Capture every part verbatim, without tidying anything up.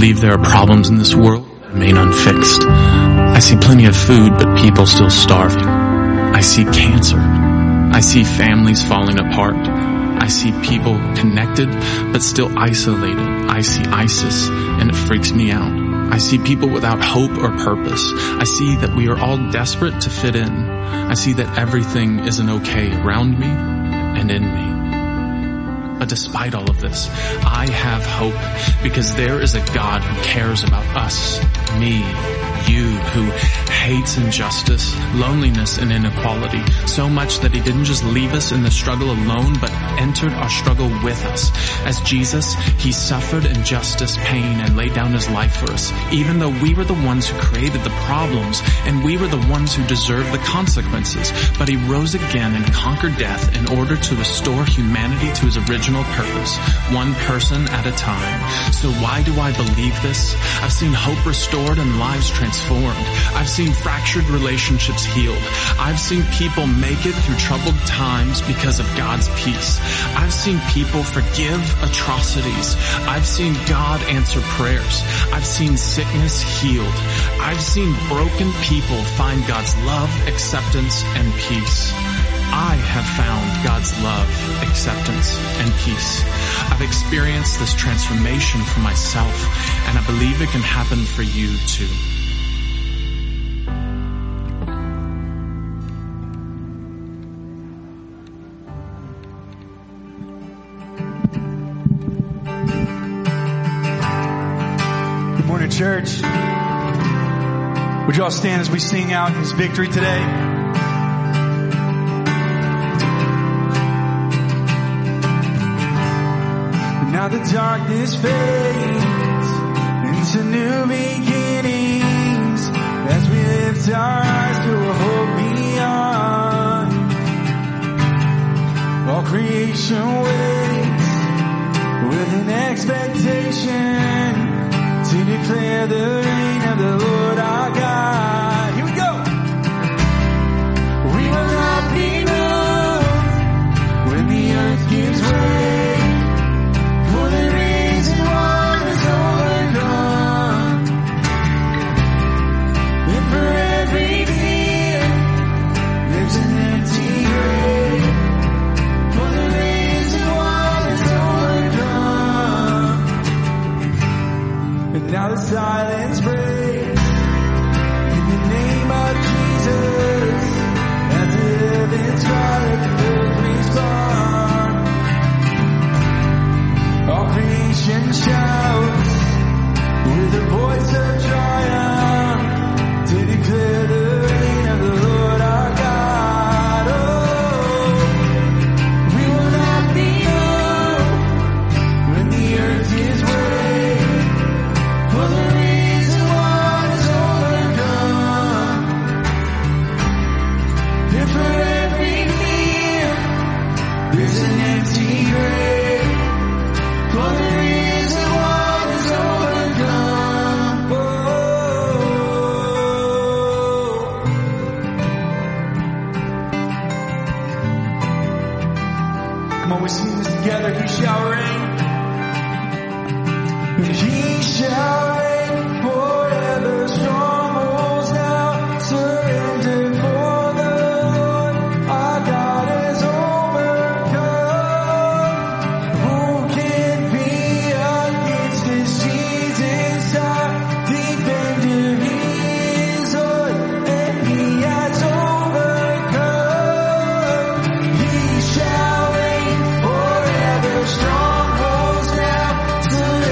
believe there are problems in this world that remain unfixed. I see plenty of food, but people still starving. I see cancer. I see families falling apart. I see people connected, but still isolated. I see ISIS, and it freaks me out. I see people without hope or purpose. I see that we are all desperate to fit in. I see that everything isn't okay around me and in me. But despite all of this, I have hope because there is a God who cares about us, me, you, who hates injustice, loneliness, and inequality so much that he didn't just leave us in the struggle alone, but entered our struggle with us. As Jesus, he suffered injustice, pain, and laid down his life for us, even though we were the ones who created the problems and we were the ones who deserved the consequences. But he rose again and conquered death in order to restore humanity to his original purpose, one person at a time. So why do I believe this? I've seen hope restored and lives transformed. I've seen fractured relationships healed. I've seen people make it through troubled times because of God's peace. I've seen people forgive atrocities. I've seen God answer prayers. I've seen sickness healed. I've seen broken people find God's love, acceptance, and peace. I have found God's love, acceptance, and peace. I've experienced this transformation for myself, and I believe it can happen for you too. Church, would you all stand as we sing out his victory today? Now the darkness fades into new beginnings as we lift our eyes to a hope beyond. All creation waits with an expectation to declare the reign of the Lord our God. Here we go. We will not be moved when the earth gives way, for the raging waters overcome, and for every tear there's an empty grave. For the raging waters overcome, and now the silence breaks in the name of Jesus as the heavens cry with the victory's song. All creation shouts with the voice of triumph to declare the reign of the Lord our God. Oh, we will not be moved when the earth is weighed. For the reason why it's overcome, and for every fear, there's an empty grave. For the reason why it's overcome, oh. Come on, we sing this together. He shall reign. He shall reign forever, strongholds now surrender, for the Lord our God has overcome. Who can be against this? Jesus, our defender, he is Lord, and he has overcome. He shall reign forever, strongholds now surrender.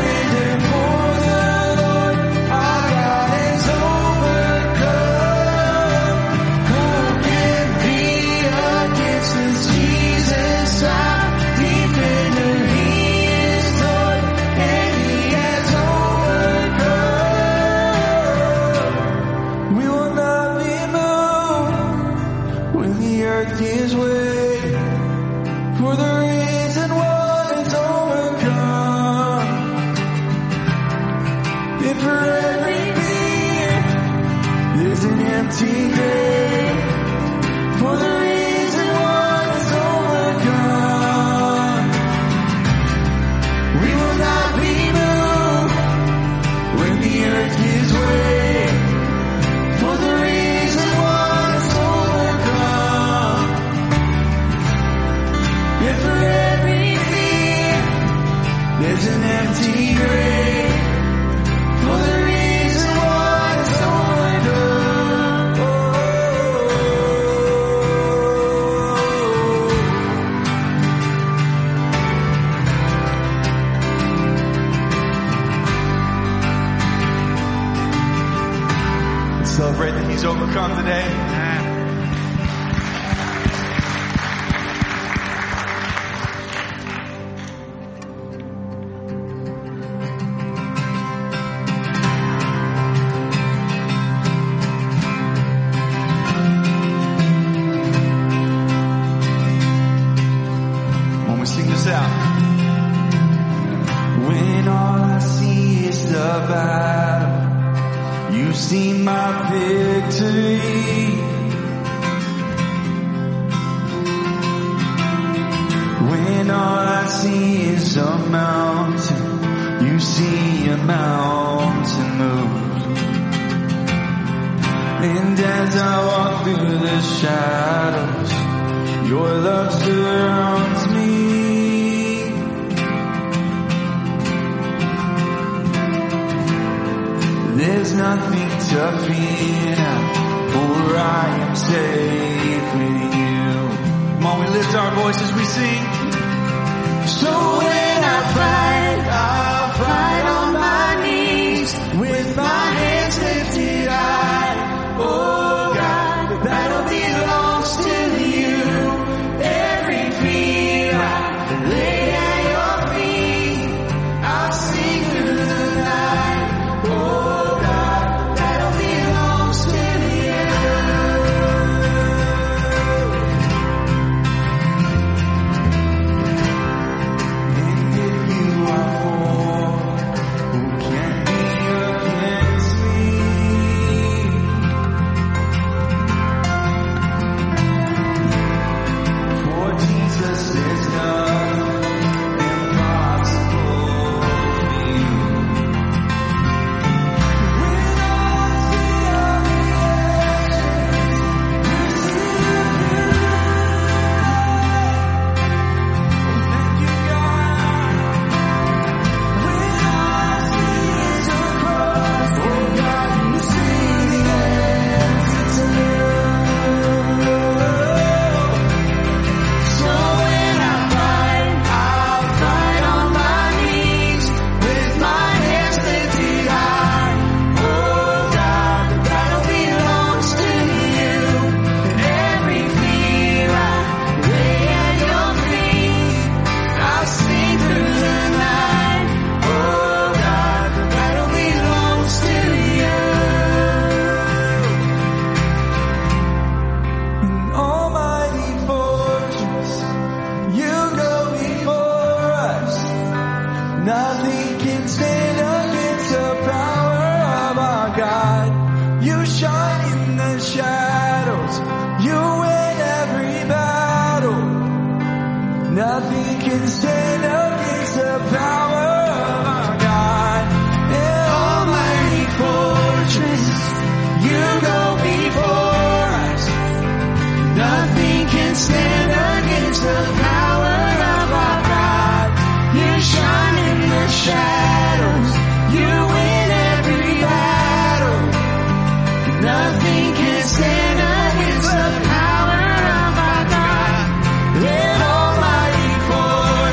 He's overcome today. When we sing this out, when all I see is the battle, you see my victory. When all I see is a mountain, you see a mountain move. And as I walk through the shadows, your love surrounds me. There's nothing to fear now, for I am safe with you. Come on, we lift our voices, we sing. So when I fight, I'll fight on my knees, with my hands lifted high. Oh God, the battle belongs to you. Every fear I lay at your feet, I'll sing through the night. Oh God, the battle belongs to you. And if you are for, who can be against me? For Jesus is nothing impossible for you. So when I fight, I'll fight on my knees, with my hands lifted high. Oh God, the battle belongs to you. Every fear I lay at your feet, I'll sing through the night. Oh God, the battle belongs to you. An almighty fortress, you go before us. Nothing can stand against the power of our God. You shine in the shadows, you win every battle. Nothing can stand against the power of our God. An almighty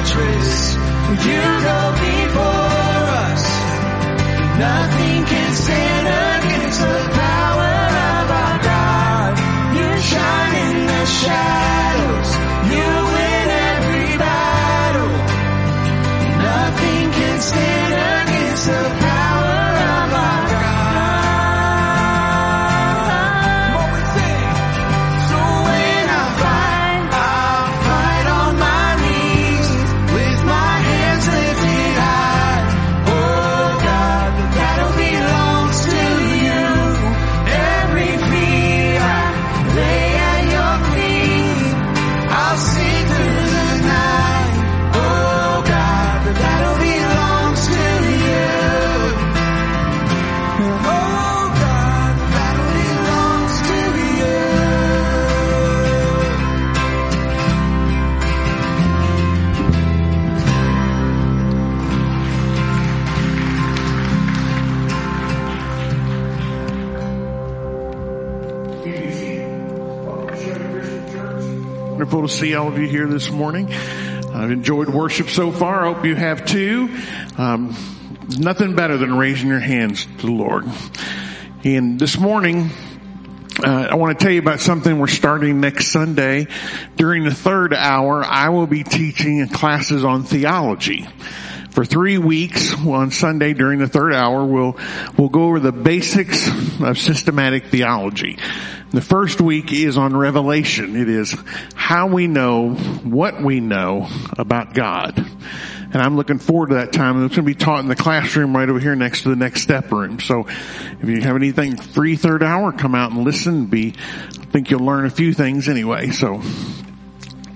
fortress, you go before us. Nothing can stand against the power of our God. You shine in the shadows. You win every battle. Nothing can stand against the power of our God. An almighty fortress, you go before us. Nothing can stand against the power of our God. You shine in the shadows. You win every battle. Nothing can stand against the power of our God. What we sing. So when I fight, I'll fight on my knees, with my hands lifted high. Oh God, the battle belongs to you. Every fear I lay at your feet, I'll sing through the night. Oh God, the battle belongs to you. Oh God, the battle belongs to you. Wonderful to see all of you here this morning. I've enjoyed worship so far. I hope you have too. Um, there's nothing better than raising your hands to the Lord. And this morning, Uh, I want to tell you about something we're starting next Sunday. During the third hour, I will be teaching classes on theology. For three weeks on Sunday during the third hour, we'll, we'll go over the basics of systematic theology. The first week is on Revelation. It is how we know what we know about God. And I'm looking forward to that time. And it's going to be taught in the classroom right over here next to the Next Step room. So if you have anything free third hour, come out and listen. Be, I think you'll learn a few things anyway. So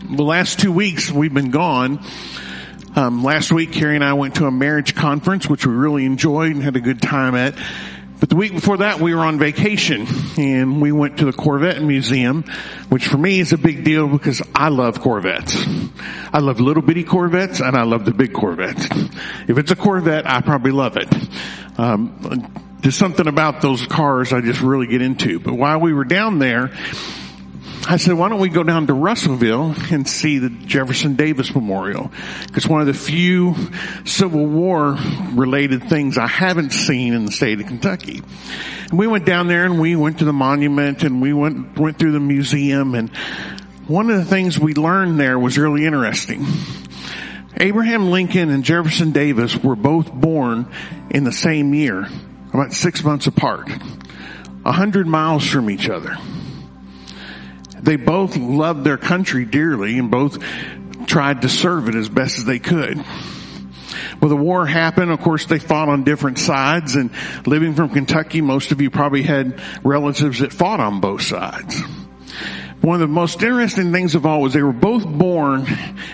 the last two weeks we've been gone. Um, last week, Carrie and I went to a marriage conference, which we really enjoyed and had a good time at. But the week before that, we were on vacation, and we went to the Corvette Museum, which for me is a big deal because I love Corvettes. I love little bitty Corvettes, and I love the big Corvettes. If it's a Corvette, I probably love it. Um, there's something about those cars I just really get into. But while we were down there, I said, why don't we go down to Russellville and see the Jefferson Davis Memorial? It's one of the few Civil War related things I haven't seen in the state of Kentucky. And we went down there and we went to the monument and we went, went through the museum. And one of the things we learned there was really interesting. Abraham Lincoln and Jefferson Davis were both born in the same year, about six months apart, a hundred miles from each other. They both loved their country dearly and both tried to serve it as best as they could. Well, the war happened. Of course, they fought on different sides, and living from Kentucky, most of you probably had relatives that fought on both sides. One of the most interesting things of all was they were both born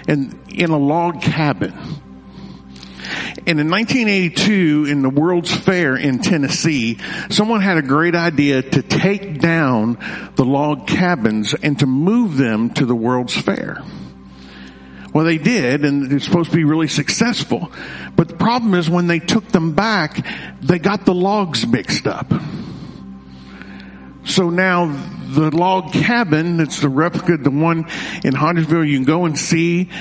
in, in a log cabin. And in nineteen eighty-two, in the World's Fair in Tennessee, someone had a great idea to take down the log cabins and to move them to the World's Fair. Well, they did, and it's supposed to be really successful. But the problem is when they took them back, they got the logs mixed up. So now the log cabin, that's the replica, the one in Huntersville you can go and see,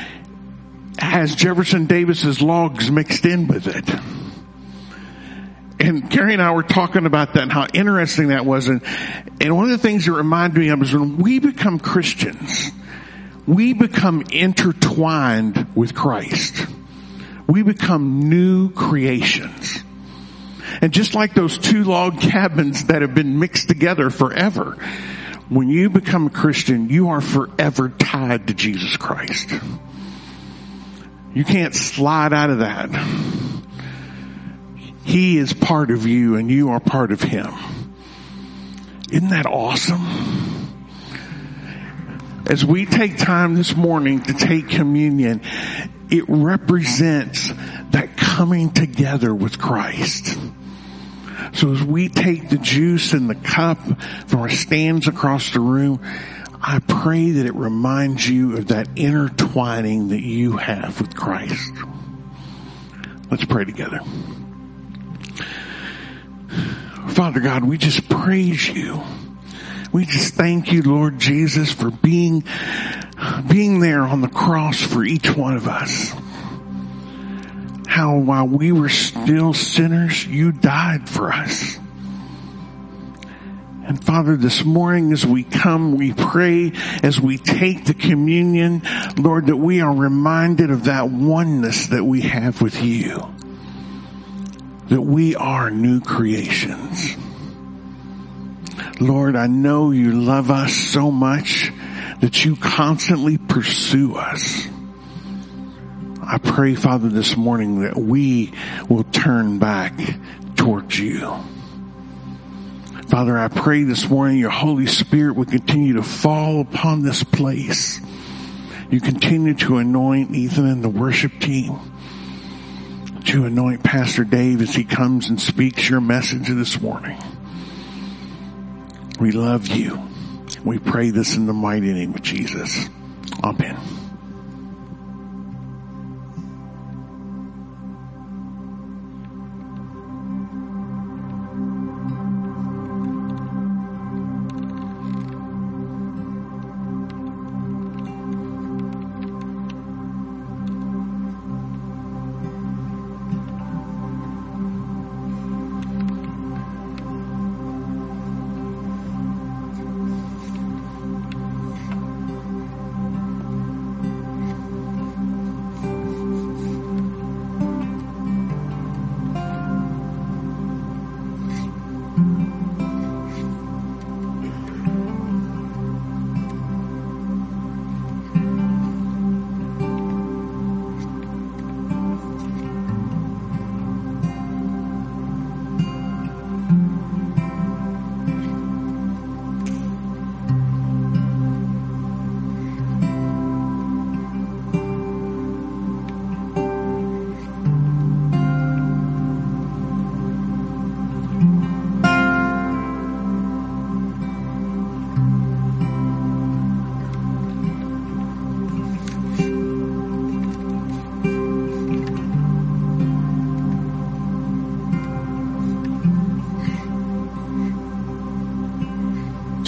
has Jefferson Davis's logs mixed in with it. And Carrie and I were talking about that and how interesting that was. And, and one of the things that reminded me of is when we become Christians, we become intertwined with Christ. We become new creations. And just like those two log cabins that have been mixed together forever, when you become a Christian, you are forever tied to Jesus Christ. You can't slide out of that. He is part of you and you are part of him. Isn't that awesome? As we take time this morning to take communion, it represents that coming together with Christ. So as we take the juice and the cup from our stands across the room, I pray that it reminds you of that intertwining that you have with Christ. Let's pray together. Father God, we just praise you. We just thank you, Lord Jesus, for being, being there on the cross for each one of us. How while we were still sinners, you died for us. And Father, this morning as we come, we pray, as we take the communion, Lord, that we are reminded of that oneness that we have with you. That we are new creations. Lord, I know you love us so much that you constantly pursue us. I pray, Father, this morning that we will turn back towards you. Father, I pray this morning your Holy Spirit would continue to fall upon this place. You continue to anoint Ethan and the worship team. To anoint Pastor Dave as he comes and speaks your message this morning. We love you. We pray this in the mighty name of Jesus. Amen.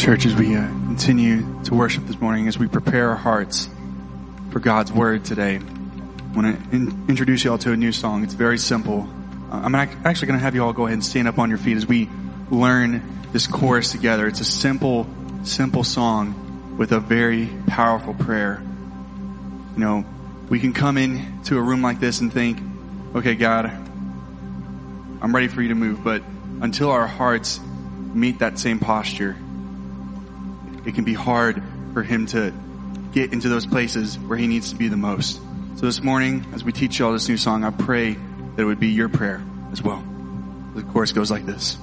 Church, as we uh, continue to worship this morning, as we prepare our hearts for God's Word today, I want to in- introduce you all to a new song. It's very simple. Uh, I'm ac- actually going to have you all go ahead and stand up on your feet as we learn this chorus together. It's a simple, simple song with a very powerful prayer. You know, we can come into a room like this and think, okay, God, I'm ready for you to move, but until our hearts meet that same posture, it can be hard for him to get into those places where he needs to be the most. So this morning, as we teach y'all this new song, I pray that it would be your prayer as well. The chorus goes like this.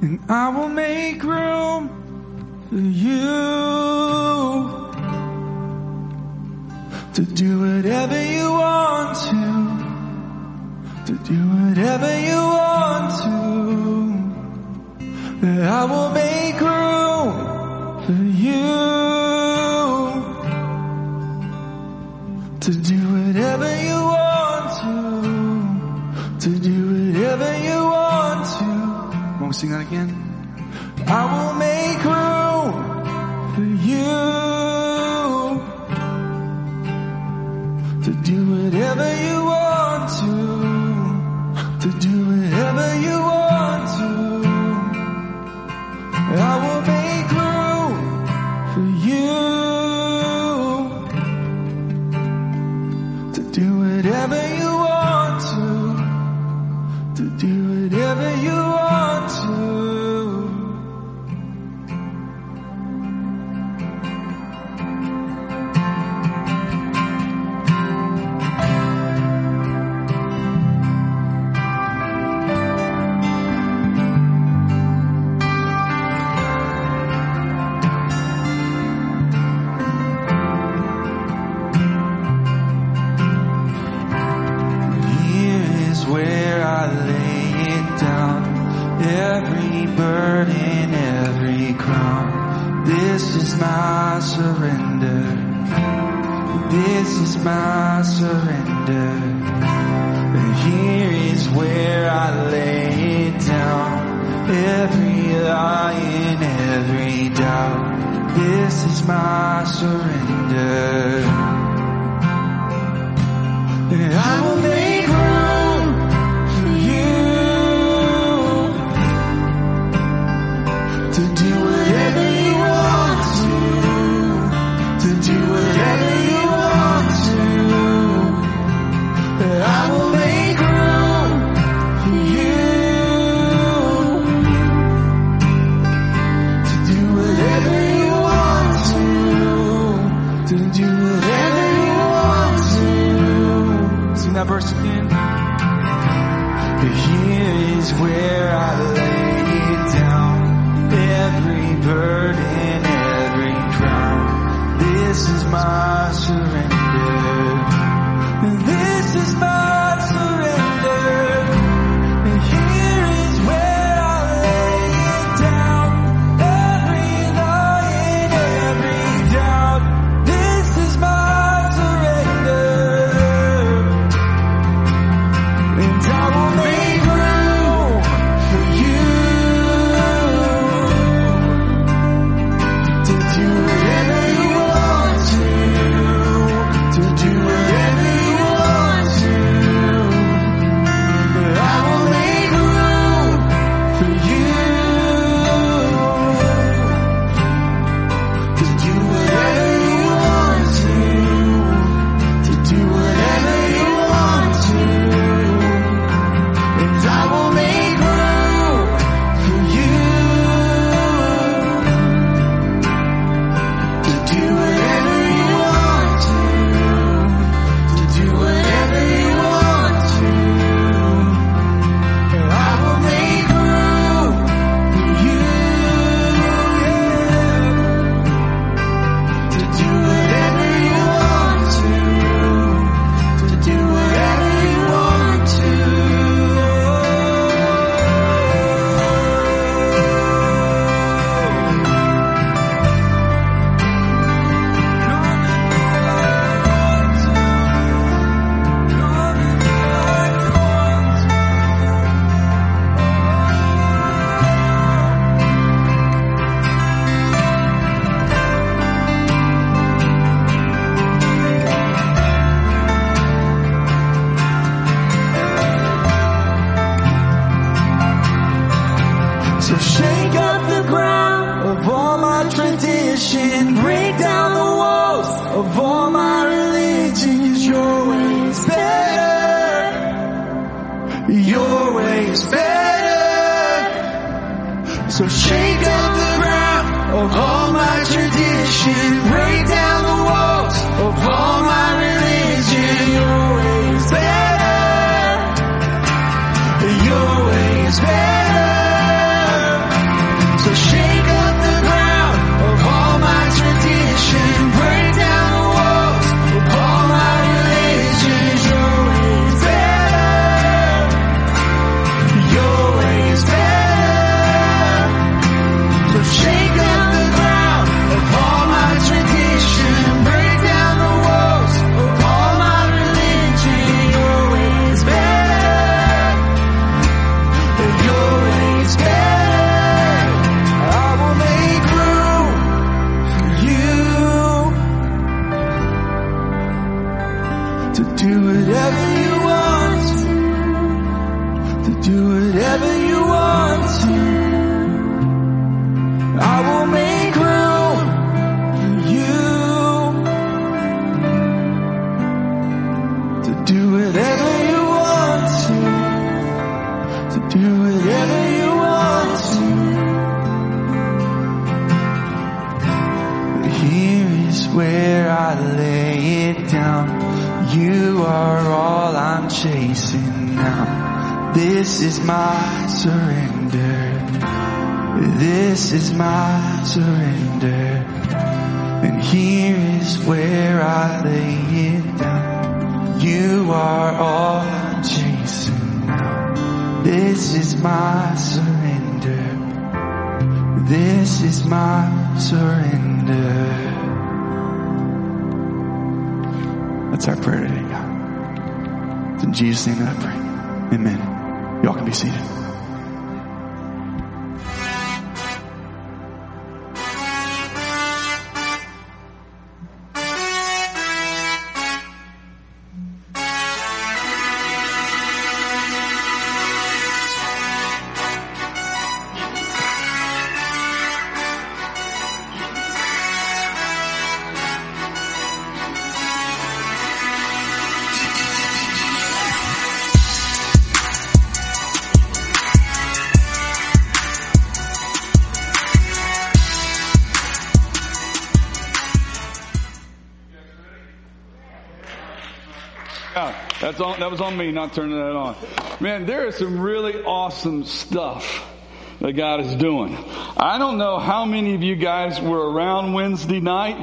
And I will make room for you to do whatever you want to, to do whatever you want to, that I will make room for you to do whatever you want to, to do whatever you want to. Won't we sing that again? I will make room for you to do whatever you want to, to do whatever you want to. I will make whatever you want to, to do whatever you want For my religion is your way is better. Your way is better. So shake up the ground of all my tradition. Break down the walls of all my religion. Your way is better. Your way is better. This is my surrender. This is my surrender. And here is where I lay it down. You are all I'm chasing now. This is my surrender. This is my surrender. That's our prayer today, God. It's in Jesus' name that I pray. Amen. Y'all can be seated. That's on, that was on me not turning that on. Man, there is some really awesome stuff that God is doing. I don't know how many of you guys were around Wednesday night,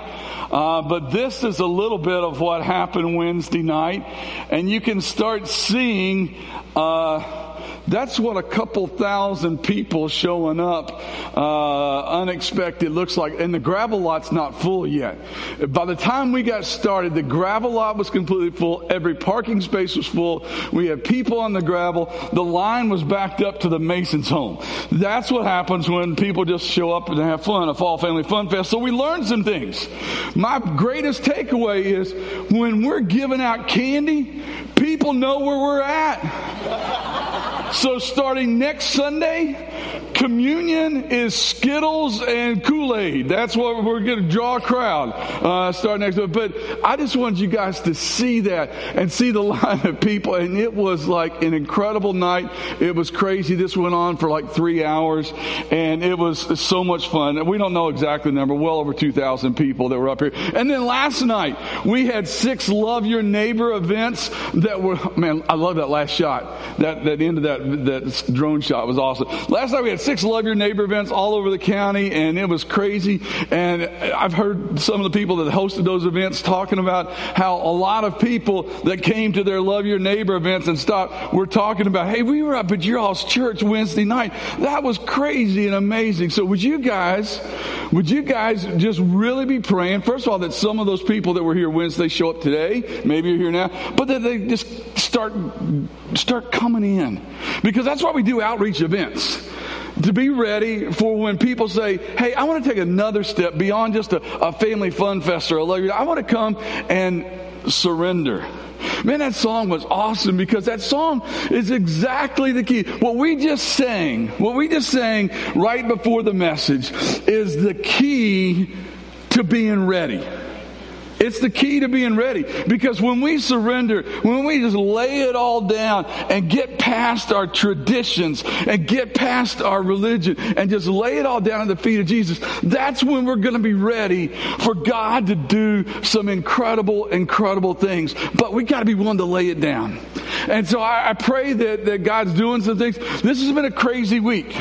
uh, but this is a little bit of what happened Wednesday night. And you can start seeing... Uh, That's what a couple thousand people showing up, uh, unexpected looks like. And the gravel lot's not full yet. By the time we got started, the gravel lot was completely full. Every parking space was full. We had people on the gravel. The line was backed up to the Mason's home. That's what happens when people just show up and have fun, a Fall Family Fun Fest. So we learned some things. My greatest takeaway is when we're giving out candy, people know where we're at. So starting next Sunday, communion is Skittles and Kool-Aid. That's what we're going to draw a crowd uh, starting next week. But I just wanted you guys to see that and see the line of people. And it was like an incredible night. It was crazy. This went on for like three hours. And it was so much fun. We don't know exactly the number. Well over two thousand people that were up here. And then last night, we had six Love Your Neighbor events that were... Man, I love that last shot. That, that end of that That drone shot was awesome. Last night we had six Love Your Neighbor events all over the county, and it was crazy. And I've heard some of the people that hosted those events talking about how a lot of people that came to their Love Your Neighbor events and stopped were talking about, hey, we were up at your all's church Wednesday night. That was crazy and amazing. So would you guys, would you guys just really be praying, first of all, that some of those people that were here Wednesday show up today, maybe you're here now, but that they just start, start coming in. Because that's why we do outreach events. To be ready for when people say, hey, I want to take another step beyond just a, a family fun fest or a love. I want to come and surrender. Man, that song was awesome because that song is exactly the key. What we just sang, what we just sang right before the message is the key to being ready. It's the key to being ready. Because when we surrender, when we just lay it all down and get past our traditions and get past our religion and just lay it all down at the feet of Jesus, that's when we're going to be ready for God to do some incredible, incredible things. But we got to be willing to lay it down. And so I, I pray that, that God's doing some things. This has been a crazy week.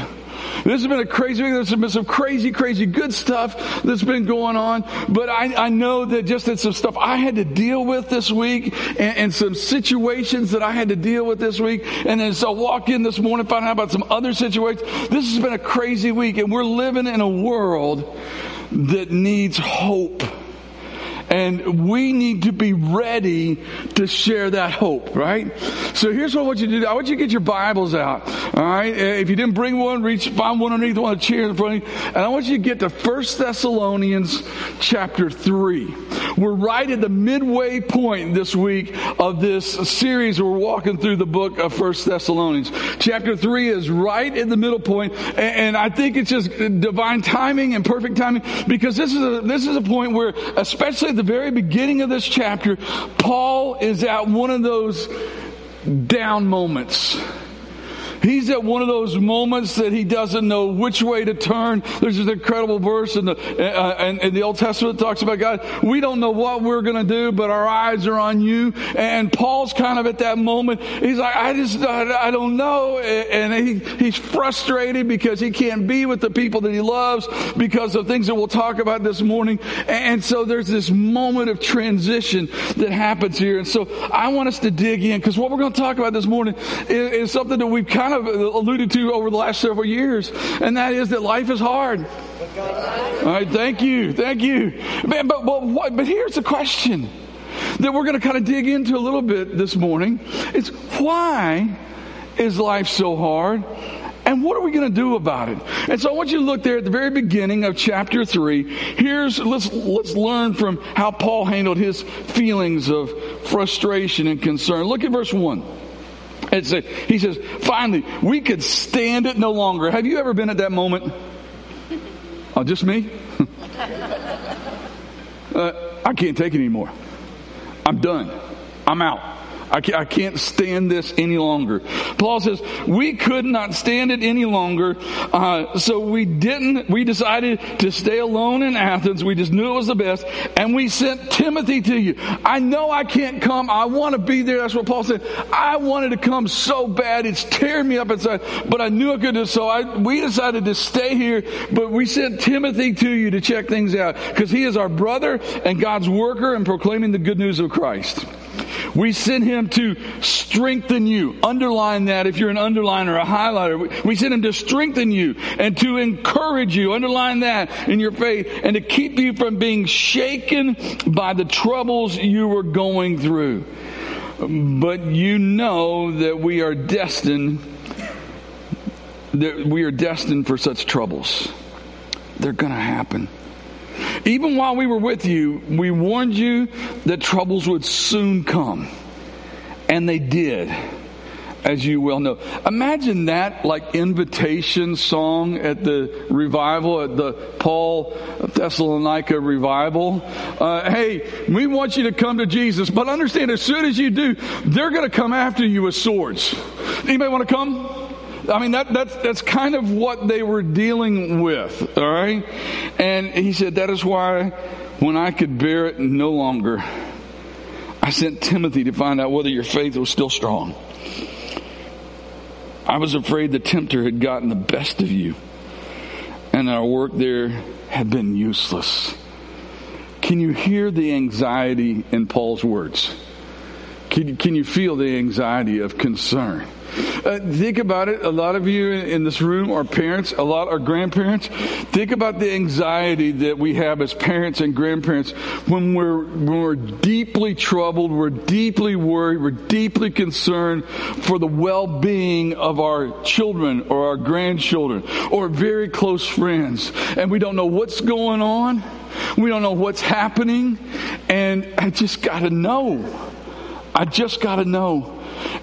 This has been a crazy week. There's been some crazy, crazy good stuff that's been going on. But I, I know that just that some stuff I had to deal with this week and, and some situations that I had to deal with this week. And as I walk in this morning, find out about some other situations. This has been a crazy week, and we're living in a world that needs hope. And we need to be ready to share that hope, right? So here's what I want you to do. I want you to get your Bibles out, all right? If you didn't bring one, reach, find one underneath one of the chairs in front of you. And I want you to get to First Thessalonians chapter three. We're right at the midway point this week of this series. We're walking through the book of First Thessalonians. Chapter three is right at the middle point. And I think it's just divine timing and perfect timing, because this is a, this is a point where, especially at the very beginning of this chapter, Paul is at one of those down moments. He's at one of those moments that he doesn't know which way to turn. There's this incredible verse in the uh, in, in the Old Testament that talks about, God, we don't know what we're going to do, but our eyes are on you. And Paul's kind of at that moment. He's like, I just, I, I don't know. And he, he's frustrated because he can't be with the people that he loves because of things that we'll talk about this morning. And so there's this moment of transition that happens here. And so I want us to dig in, because what we're going to talk about this morning is, is something that we've kind of alluded to over the last several years, and that is that life is hard. All right, thank you, thank you. Man, but, but, what, but here's the question that we're going to kind of dig into a little bit this morning. It's, why is life so hard? And what are we going to do about it? And so I want you to look there at the very beginning of chapter three. Here's, let's, let's learn from how Paul handled his feelings of frustration and concern. Look at verse one. It's a, he says, finally, we could stand it no longer. Have you ever been at that moment? Oh, just me? uh, I can't take it anymore. I'm done. I'm out. I can't, I can't stand this any longer. Paul says, we could not stand it any longer, uh, so we didn't, we decided to stay alone in Athens. We just knew it was the best, and we sent Timothy to you. I know I can't come. I want to be there. That's what Paul said. I wanted to come so bad. It's tearing me up inside, but I knew I couldn't do it, so I, we decided to stay here, but we sent Timothy to you to check things out, because he is our brother and God's worker in proclaiming the good news of Christ. We sent him to strengthen you. Underline that if you're an underliner or a highlighter. We sent him to strengthen you and to encourage you. Underline that in your faith. And to keep you from being shaken by the troubles you were going through. But you know that we are destined, that we are destined for such troubles. They're going to happen. Even while we were with you, we warned you that troubles would soon come. And they did, as you well know. Imagine that, like, invitation song at the revival, at the Paul Thessalonica revival. Uh, hey, we want you to come to Jesus, but understand, as soon as you do, they're going to come after you with swords. Anybody want to come? I mean, that, that's, that's kind of what they were dealing with, all right? And he said, that is why, when I could bear it no longer, I sent Timothy to find out whether your faith was still strong. I was afraid the tempter had gotten the best of you, and our work there had been useless. Can you hear the anxiety in Paul's words? Can, can you feel the anxiety of concern? Uh, think about it. A lot of you in, in this room are parents. A lot are grandparents. Think about the anxiety that we have as parents and grandparents when we're when we're deeply troubled, we're deeply worried, we're deeply concerned for the well-being of our children or our grandchildren or very close friends, and we don't know what's going on. We don't know what's happening, and I just got to know. I just got to know.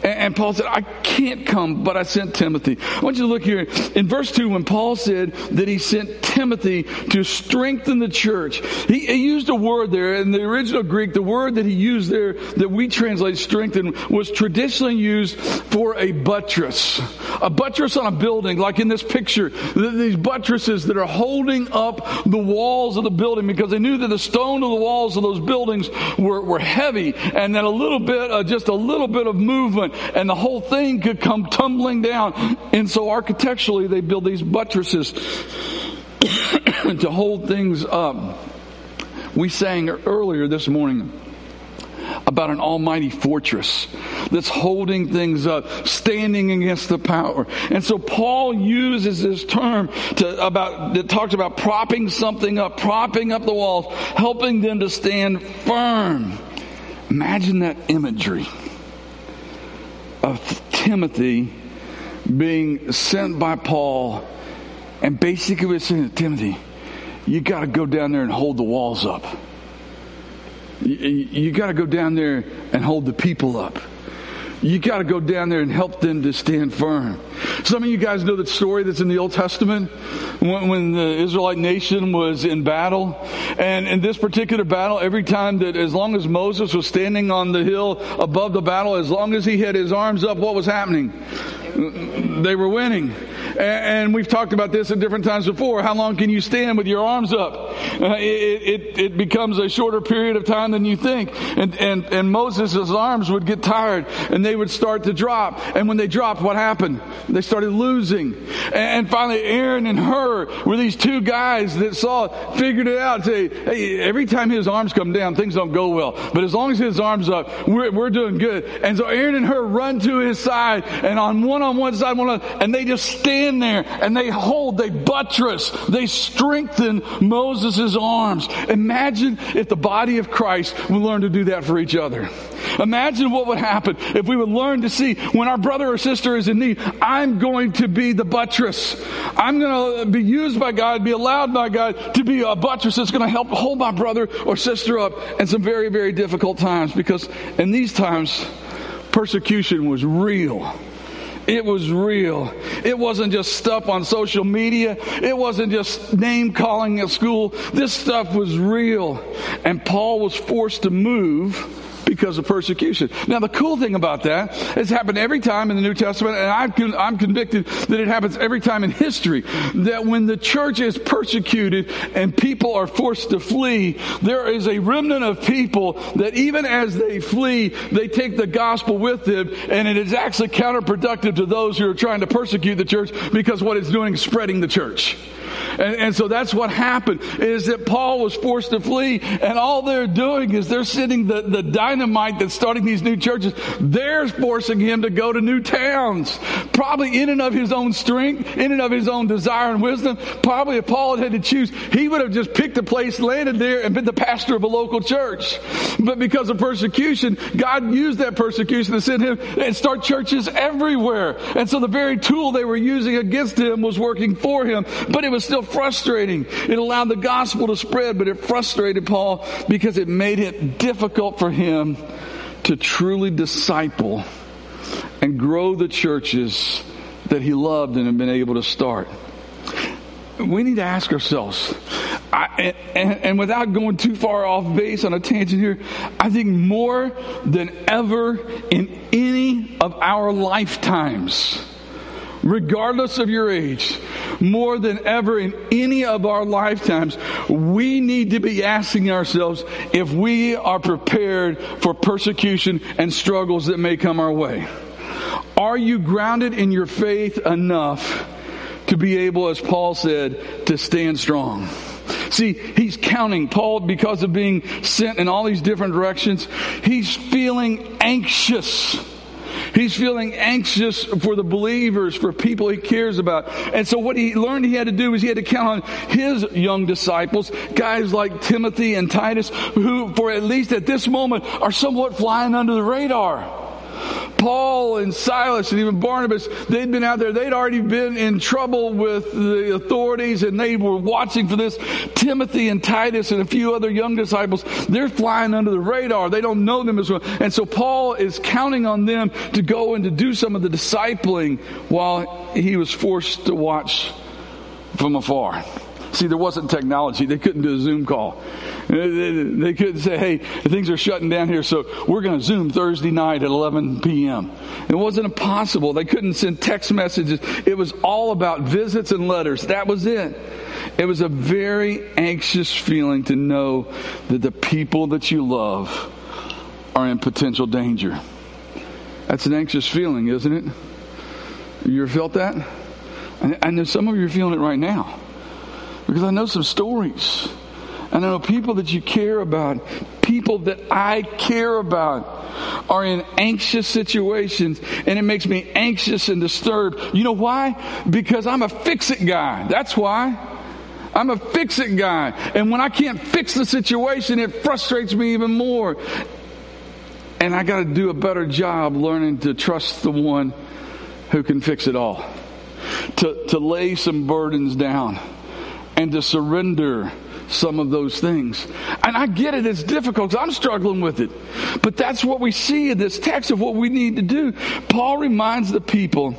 And, and Paul said, I can't. can't come, but I sent Timothy. I want you to look here in verse two when Paul said that he sent Timothy to strengthen the church. He, he used a word there in the original Greek. The word that he used there that we translate strengthen was traditionally used for a buttress. A buttress on a building, like in this picture. These buttresses that are holding up the walls of the building because they knew that the stone of the walls of those buildings were, were heavy, and that a little bit, uh, just a little bit of movement and the whole thing could come tumbling down. And so architecturally they build these buttresses to hold things up. We sang earlier this morning about an almighty fortress that's holding things up, standing against the power. And so Paul uses this term to about that talks about propping something up, propping up the walls, helping them to stand firm. Imagine that imagery of Timothy being sent by Paul and basically saying, Timothy, you got to go down there and hold the walls up. You, you got to go down there and hold the people up. You got to go down there and help them to stand firm. Some of you guys know the story that's in the Old Testament when, when the Israelite nation was in battle. And in this particular battle, every time that as long as Moses was standing on the hill above the battle, as long as he had his arms up, what was happening? They were winning. And we've talked about this at different times before. How long can you stand with your arms up? It, it, it becomes a shorter period of time than you think. And, and, and Moses' arms would get tired and they would start to drop. And when they dropped, what happened? They started losing. And finally, Aaron and Hur were these two guys that saw, figured it out. Say, hey, every time his arms come down, things don't go well. But as long as his arms up, we're, we're doing good. And so Aaron and Hur run to his side, and on one on one side, one on, and they just stand there and they hold, they buttress, they strengthen Moses' arms. Imagine if the body of Christ would learn to do that for each other. Imagine what would happen if we would learn to see when our brother or sister is in need, I'm going to be the buttress. I'm going to be used by God, be allowed by God to be a buttress that's going to help hold my brother or sister up in some very, very difficult times, because in these times, persecution was real. It was real. It wasn't just stuff on social media. It wasn't just name calling at school. This stuff was real. And Paul was forced to move because of persecution. Now, the cool thing about that is it happened every time in the New Testament, and I'm, con- I'm convicted that it happens every time in history, that when the church is persecuted and people are forced to flee, there is a remnant of people that even as they flee, they take the gospel with them, and it is actually counterproductive to those who are trying to persecute the church, because what it's doing is spreading the church. And, and so that's what happened, is that Paul was forced to flee, and all they're doing is they're sending the, the dynamite that's starting these new churches. They're forcing him to go to new towns, probably in and of his own strength, in and of his own desire and wisdom. Probably if Paul had had to choose, he would have just picked a place, landed there, and been the pastor of a local church. But because of persecution, God used that persecution to send him and start churches everywhere. And so the very tool they were using against him was working for him, but it was still frustrating. It allowed the gospel to spread, but it frustrated Paul because it made it difficult for him to truly disciple and grow the churches that he loved and had been able to start. We need to ask ourselves, I, and, and without going too far off base on a tangent here, I think more than ever in any of our lifetimes, regardless of your age, more than ever in any of our lifetimes, we need to be asking ourselves if we are prepared for persecution and struggles that may come our way. Are you grounded in your faith enough to be able, as Paul said, to stand strong? See, he's counting. Paul, because of being sent in all these different directions, he's feeling anxious. He's feeling anxious for the believers, for people he cares about. And so what he learned he had to do is he had to count on his young disciples, guys like Timothy and Titus, who for at least at this moment are somewhat flying under the radar. Paul and Silas and even Barnabas, they'd been out there. They'd already been in trouble with the authorities, and they were watching for this. Timothy and Titus and a few other young disciples, they're flying under the radar. They don't know them as well. And so Paul is counting on them to go and to do some of the discipling while he was forced to watch from afar. See, there wasn't technology. They couldn't do a Zoom call. They couldn't say, hey, things are shutting down here, so we're going to Zoom Thursday night at eleven p.m. It wasn't impossible. They couldn't send text messages. It was all about visits and letters. That was it. It was a very anxious feeling to know that the people that you love are in potential danger. That's an anxious feeling, isn't it? You ever felt that? I know some of you are feeling it right now. Because I know some stories. And I know people that you care about, people that I care about, are in anxious situations. And it makes me anxious and disturbed. You know why? Because I'm a fix-it guy. That's why. I'm a fix-it guy. And when I can't fix the situation, it frustrates me even more. And I got to do a better job learning to trust the one who can fix it all. To, to lay some burdens down. And to surrender some of those things. And I get it, it's difficult, because I'm struggling with it. But that's what we see in this text of what we need to do. Paul reminds the people,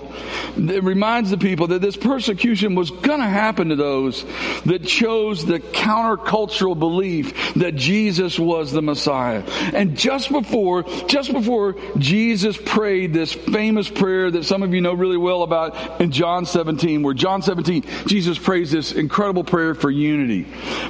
it reminds the people that this persecution was going to happen to those that chose the countercultural belief that Jesus was the Messiah. And just before, just before Jesus prayed this famous prayer that some of you know really well about in John seventeen, where John seventeen, Jesus prays this incredible prayer for unity.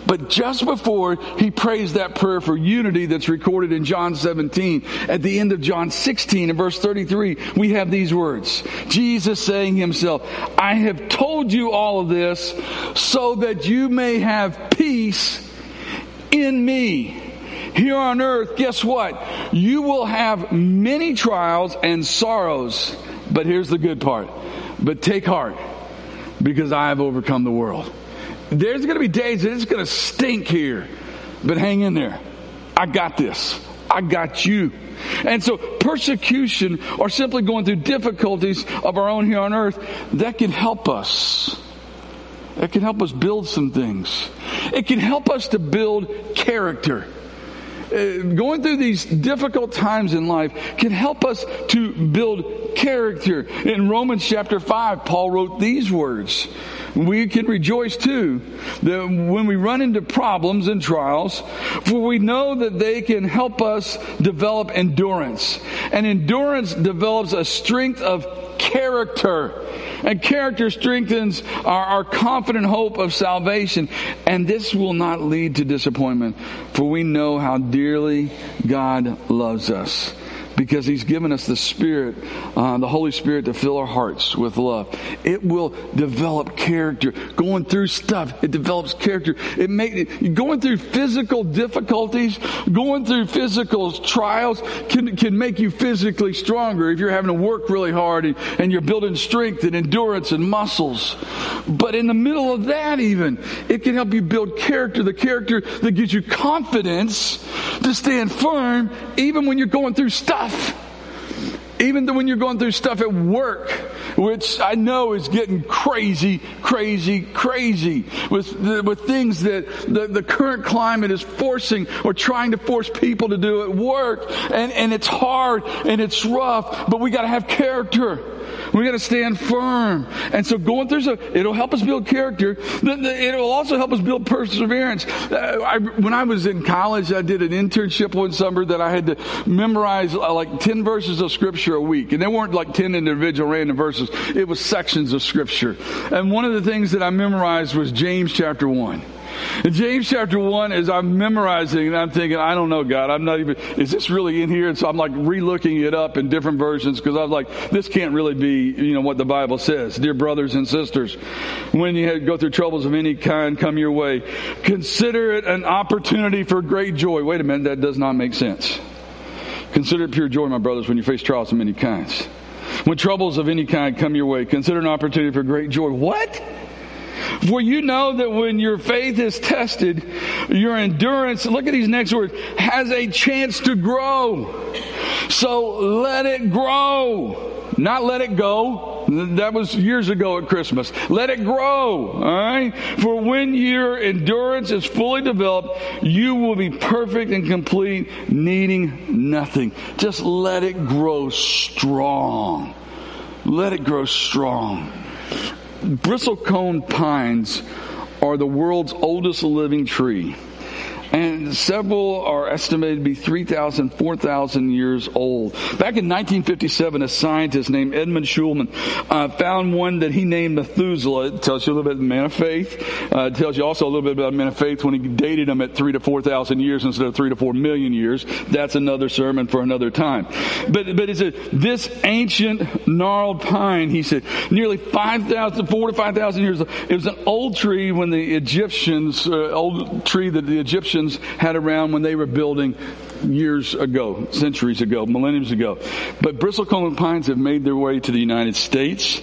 But just before he prays that prayer for unity that's recorded in John seventeen, at the end of John sixteen in verse thirty-three, we have these words. Jesus saying himself, I have told you all of this so that you may have peace in me. Here on earth, guess what? You will have many trials and sorrows. But here's the good part. But take heart, because I have overcome the world. There's going to be days that it's going to stink here. But hang in there. I got this. I got you. And so persecution, or simply going through difficulties of our own here on earth, that can help us. That can help us build some things. It can help us to build character. Going through these difficult times in life can help us to build character. In Romans chapter five, Paul wrote these words. We can rejoice too that when we run into problems and trials, for we know that they can help us develop endurance. And endurance develops a strength of character. And character strengthens our, our confident hope of salvation. And this will not lead to disappointment, for we know how dearly God loves us, because He's given us the Spirit, uh, the Holy Spirit, to fill our hearts with love. It will develop character. Going through stuff, it develops character. It make, going through physical difficulties, going through physical trials can, can make you physically stronger if you're having to work really hard and, and you're building strength and endurance and muscles. But in the middle of that even, it can help you build character, the character that gives you confidence to stand firm even when you're going through stuff. Even when you're going through stuff at work, which I know is getting crazy, crazy, crazy with with things that the, the current climate is forcing or trying to force people to do at work. And, and it's hard and it's rough, but we got to have character. We got to stand firm. And so going through, so it'll help us build character. It'll also help us build perseverance. When I was in college, I did an internship one summer that I had to memorize like ten verses of scripture a week. And they weren't like ten individual random verses. It was sections of scripture. And one of the things that I memorized was James chapter one. In James chapter one, as I'm memorizing, and I'm thinking, I don't know, God, I'm not even, is this really in here? And so I'm like re-looking it up in different versions, because I was like, this can't really be, you know, what the Bible says. Dear brothers and sisters, when you go through troubles of any kind come your way, consider it an opportunity for great joy. Wait a minute, that does not make sense. Consider it pure joy, my brothers, when you face trials of many kinds. When troubles of any kind come your way, consider an opportunity for great joy. What? For you know that when your faith is tested, your endurance, look at these next words, has a chance to grow. So let it grow. Not let it go. That was years ago at Christmas. Let it grow. All right? For when your endurance is fully developed, you will be perfect and complete, needing nothing. Just let it grow strong. Let it grow strong. Bristlecone pines are the world's oldest living tree, and several are estimated to be three thousand, four thousand years old. Back in nineteen fifty-seven, a scientist named Edmund Schulman uh, found one that he named Methuselah. It tells you a little bit about the man of faith. Uh, it tells you also a little bit about the man of faith when he dated him at three to four thousand years instead of three to four million years. That's another sermon for another time. But but he said, this ancient gnarled pine, he said, nearly five thousand, four to five thousand years old. It was an old tree when the Egyptians, uh, old tree that the Egyptians had around when they were building years ago, centuries ago, millenniums ago. But bristlecone pines have made their way to the United States,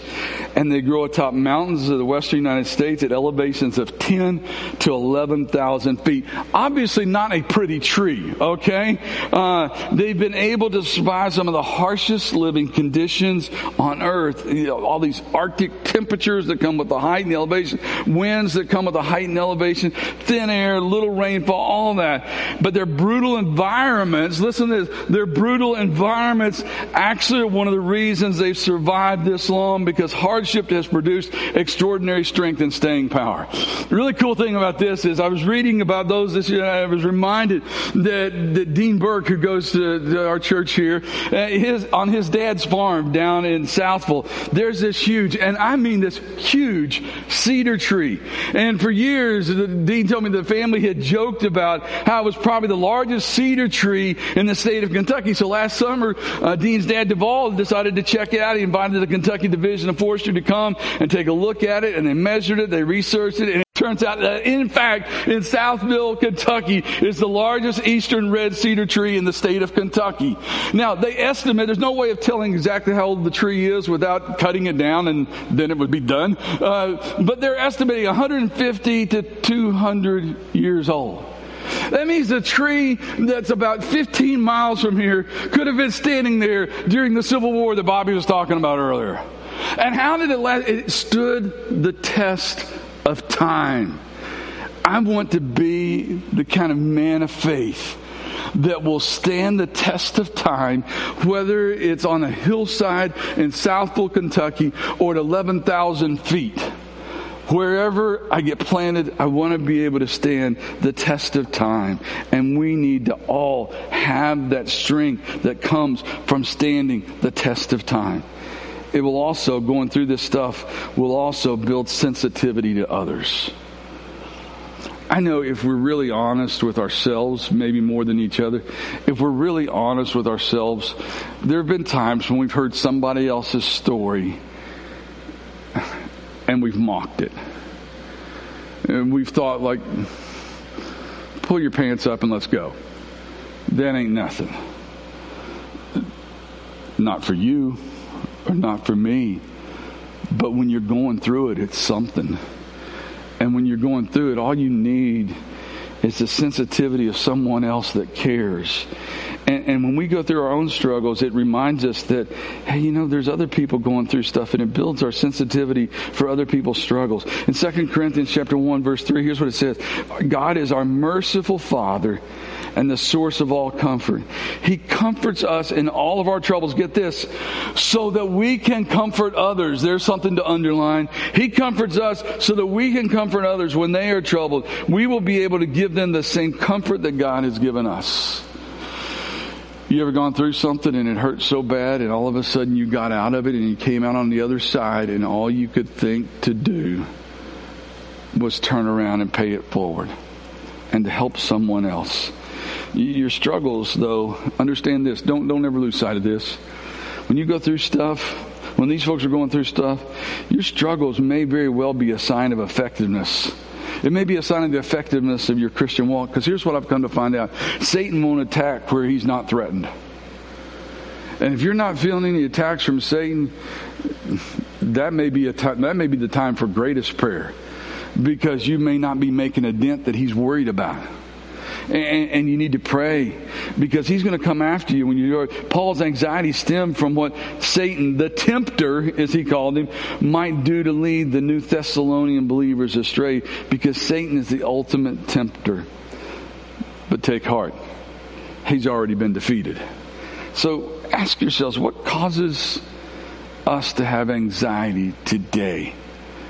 and they grow atop mountains of the western United States at elevations of ten to eleven thousand feet. Obviously not a pretty tree, okay? Uh, they've been able to survive some of the harshest living conditions on earth. You know, all these Arctic temperatures that come with the height and the elevation, winds that come with the height and elevation, thin air, little rainfall, all that. But their brutal environments, listen to this, their brutal environments actually are one of the reasons they've survived this long, because hardship has produced extraordinary strength and staying power. The really cool thing about this is I was reading about those this year, and I was reminded that, that Dean Burke, who goes to, to our church here, uh, his, on his dad's farm down in Southville, there's this huge, and I mean this huge cedar tree. And for years, the, Dean told me the family had joked about how it was probably the largest cedar tree in the state of Kentucky. So last summer, uh, Dean's dad, Duvall, decided to check it out. He invited the Kentucky Division of Forestry to come and take a look at it, and they measured it, they researched it, and turns out that, in fact, in Southville, Kentucky, is the largest eastern red cedar tree in the state of Kentucky. Now, they estimate, there's no way of telling exactly how old the tree is without cutting it down, and then it would be done. Uh, but they're estimating one hundred fifty to two hundred years old. That means the tree that's about fifteen miles from here could have been standing there during the Civil War that Bobby was talking about earlier. And how did it last? It stood the test of time. I want to be the kind of man of faith that will stand the test of time, whether it's on a hillside in Southville, Kentucky, or at eleven thousand feet. Wherever I get planted, I want to be able to stand the test of time. And we need to all have that strength that comes from standing the test of time. It will also, going through this stuff, will also build sensitivity to others. I know if we're really honest with ourselves, maybe more than each other, if we're really honest with ourselves, there have been times when we've heard somebody else's story and we've mocked it. And we've thought, like, pull your pants up and let's go. That ain't nothing. Not for you. Or not for me. But when you're going through it, it's something. And when you're going through it, all you need is the sensitivity of someone else that cares. And, and when we go through our own struggles, it reminds us that, hey, you know, there's other people going through stuff, and it builds our sensitivity for other people's struggles. In Second Corinthians chapter one, verse three, here's what it says. God is our merciful Father and the source of all comfort. He comforts us in all of our troubles. Get this. So that we can comfort others. There's something to underline. He comforts us so that we can comfort others when they are troubled. We will be able to give them the same comfort that God has given us. You ever gone through something and it hurt so bad, and all of a sudden you got out of it and you came out on the other side, and all you could think to do was turn around and pay it forward and to help someone else? Your struggles, though, understand this. Don't don't ever lose sight of this. When you go through stuff, when these folks are going through stuff, your struggles may very well be a sign of effectiveness. It may be a sign of the effectiveness of your Christian walk. Because here's what I've come to find out. Satan won't attack where he's not threatened. And if you're not feeling any attacks from Satan, that may be a time, that may be the time for greatest prayer. because you may not be making a dent that he's worried about. And, and you need to pray, because he's going to come after you. When you Paul's anxiety stemmed from what Satan, the tempter, as he called him, might do to lead the new Thessalonian believers astray, because Satan is the ultimate tempter. But take heart. He's already been defeated. So ask yourselves, what causes us to have anxiety today?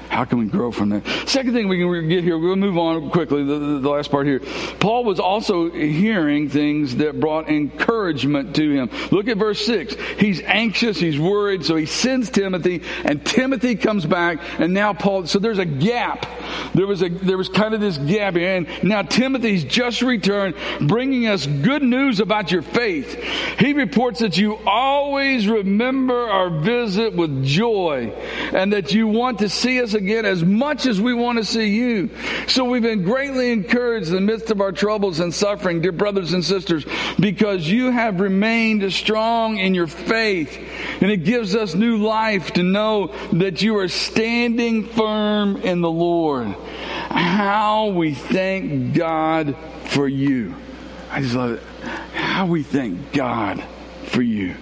How can we grow from that? Second thing we can get here, we'll move on quickly, the, the last part here. Paul was also hearing things that brought encouragement to him. Look at verse six. He's anxious, he's worried, so he sends Timothy, and Timothy comes back, and now Paul, so there's a gap. There was a there was kind of this gap, and now Timothy's just returned, bringing us good news about your faith. He reports that you always remember our visit with joy, and that you want to see us again as much as we want to see you. So we've been greatly encouraged in the midst of our troubles and suffering, dear brothers and sisters, because you have remained strong in your faith, and it gives us new life to know that you are standing firm in the Lord. How we thank God for you. I just love it. How we thank God for you.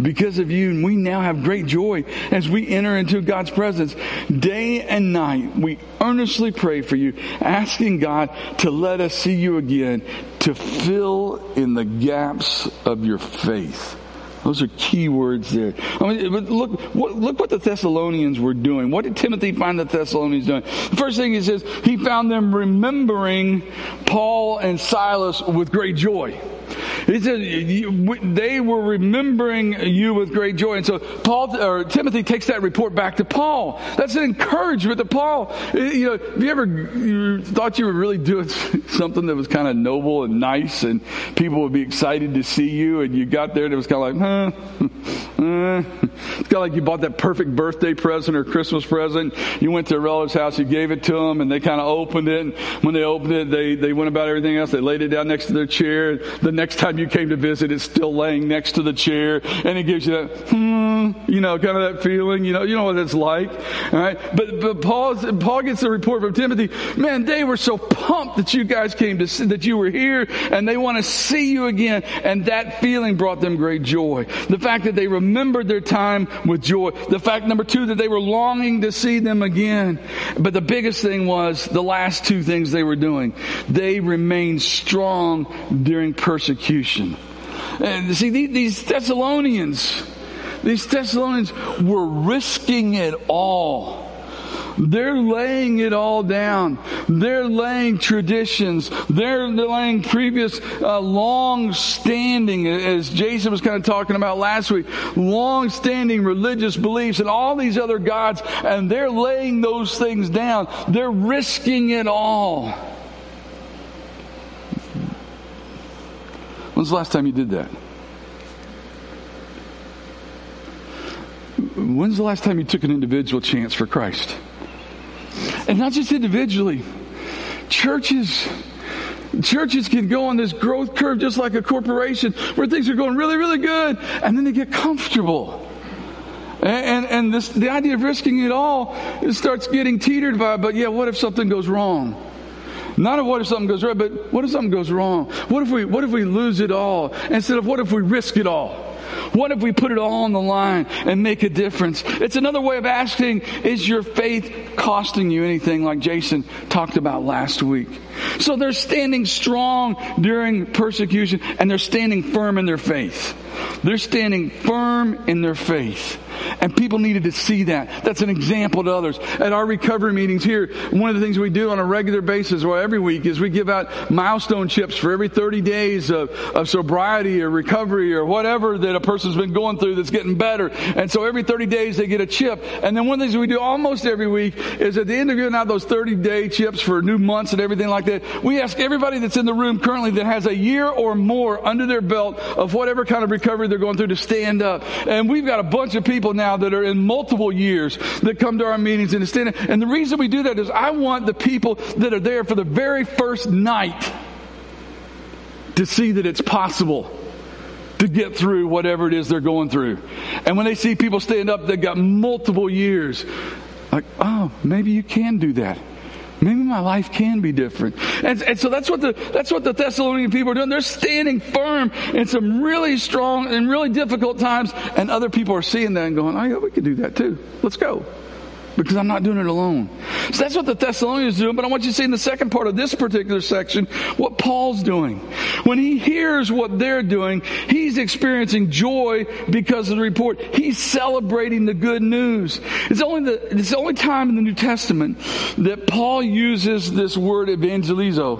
Because of you, we now have great joy as we enter into God's presence. Day and night, we earnestly pray for you, asking God to let us see you again, to fill in the gaps of your faith. Those are key words there. I mean, look, look what the Thessalonians were doing. What did Timothy find the Thessalonians doing? The first thing he says, he found them remembering Paul and Silas with great joy. He said they were remembering you with great joy. And so Paul or Timothy takes that report back to Paul. That's an encouragement to Paul. You know, have you ever you thought you were really doing something that was kind of noble and nice, and people would be excited to see you, and you got there and it was kind of like, huh, eh. It's kind of like you bought that perfect birthday present or Christmas present. You went to a relative's house, you gave it to them, and they kind of opened it. And when they opened it, they they went about everything else. They laid it down next to their chair. The next time you came to visit, it's still laying next to the chair, and it gives you that, hmm, you know, kind of that feeling, you know, you know what it's like, all right? But but Paul's, Paul gets the report from Timothy. Man, they were so pumped that you guys came to see, that you were here, and they want to see you again, and that feeling brought them great joy. The fact that they remembered their time with joy. The fact, number two, that they were longing to see them again. But the biggest thing was the last two things they were doing. They remained strong during persecution. Persecution. And see, these Thessalonians, these Thessalonians were risking it all. They're laying it all down. They're laying traditions. They're laying previous uh, long-standing, as Jason was kind of talking about last week, long-standing religious beliefs and all these other gods, and they're laying those things down. They're risking it all. When's the last time you did that? When's the last time you took an individual chance for Christ? And not just individually. Churches, churches can go on this growth curve just like a corporation where things are going really, really good, and then they get comfortable. And, and, and this, the idea of risking it all, it starts getting teetered by, but yeah, what if something goes wrong? Not of what if something goes right, but what if something goes wrong? What if we what if we lose it all? Instead of what if we risk it all? What if we put it all on the line and make a difference? It's another way of asking, is your faith costing you anything, like Jason talked about last week? So they're standing strong during persecution, and they're standing firm in their faith. They're standing firm in their faith. And people needed to see that. That's an example to others. At our recovery meetings here, one of the things we do on a regular basis, or every week, is we give out milestone chips for every thirty days of, of sobriety or recovery or whatever that a person's been going through that's getting better. And so every thirty days they get a chip. And then one of the things we do almost every week is at the end of giving out those thirty-day chips for new months and everything like that, we ask everybody that's in the room currently that has a year or more under their belt of whatever kind of recovery they're going through to stand up. And we've got a bunch of people now that are in multiple years that come to our meetings and stand up. And the reason we do that is I want the people that are there for the very first night to see that it's possible to get through whatever it is they're going through. And when they see people stand up that got multiple years, like, oh, maybe you can do that. Maybe my life can be different. And, and so that's what the that's what the Thessalonian people are doing. They're standing firm in some really strong and really difficult times, and other people are seeing that and going, oh, yeah, we could do that too. Let's go. Because I'm not doing it alone. So that's what the Thessalonians are doing. But I want you to see in the second part of this particular section what Paul's doing. When he hears what they're doing, he's experiencing joy because of the report. He's celebrating the good news. It's only the it's the only time in the New Testament that Paul uses this word evangelizo,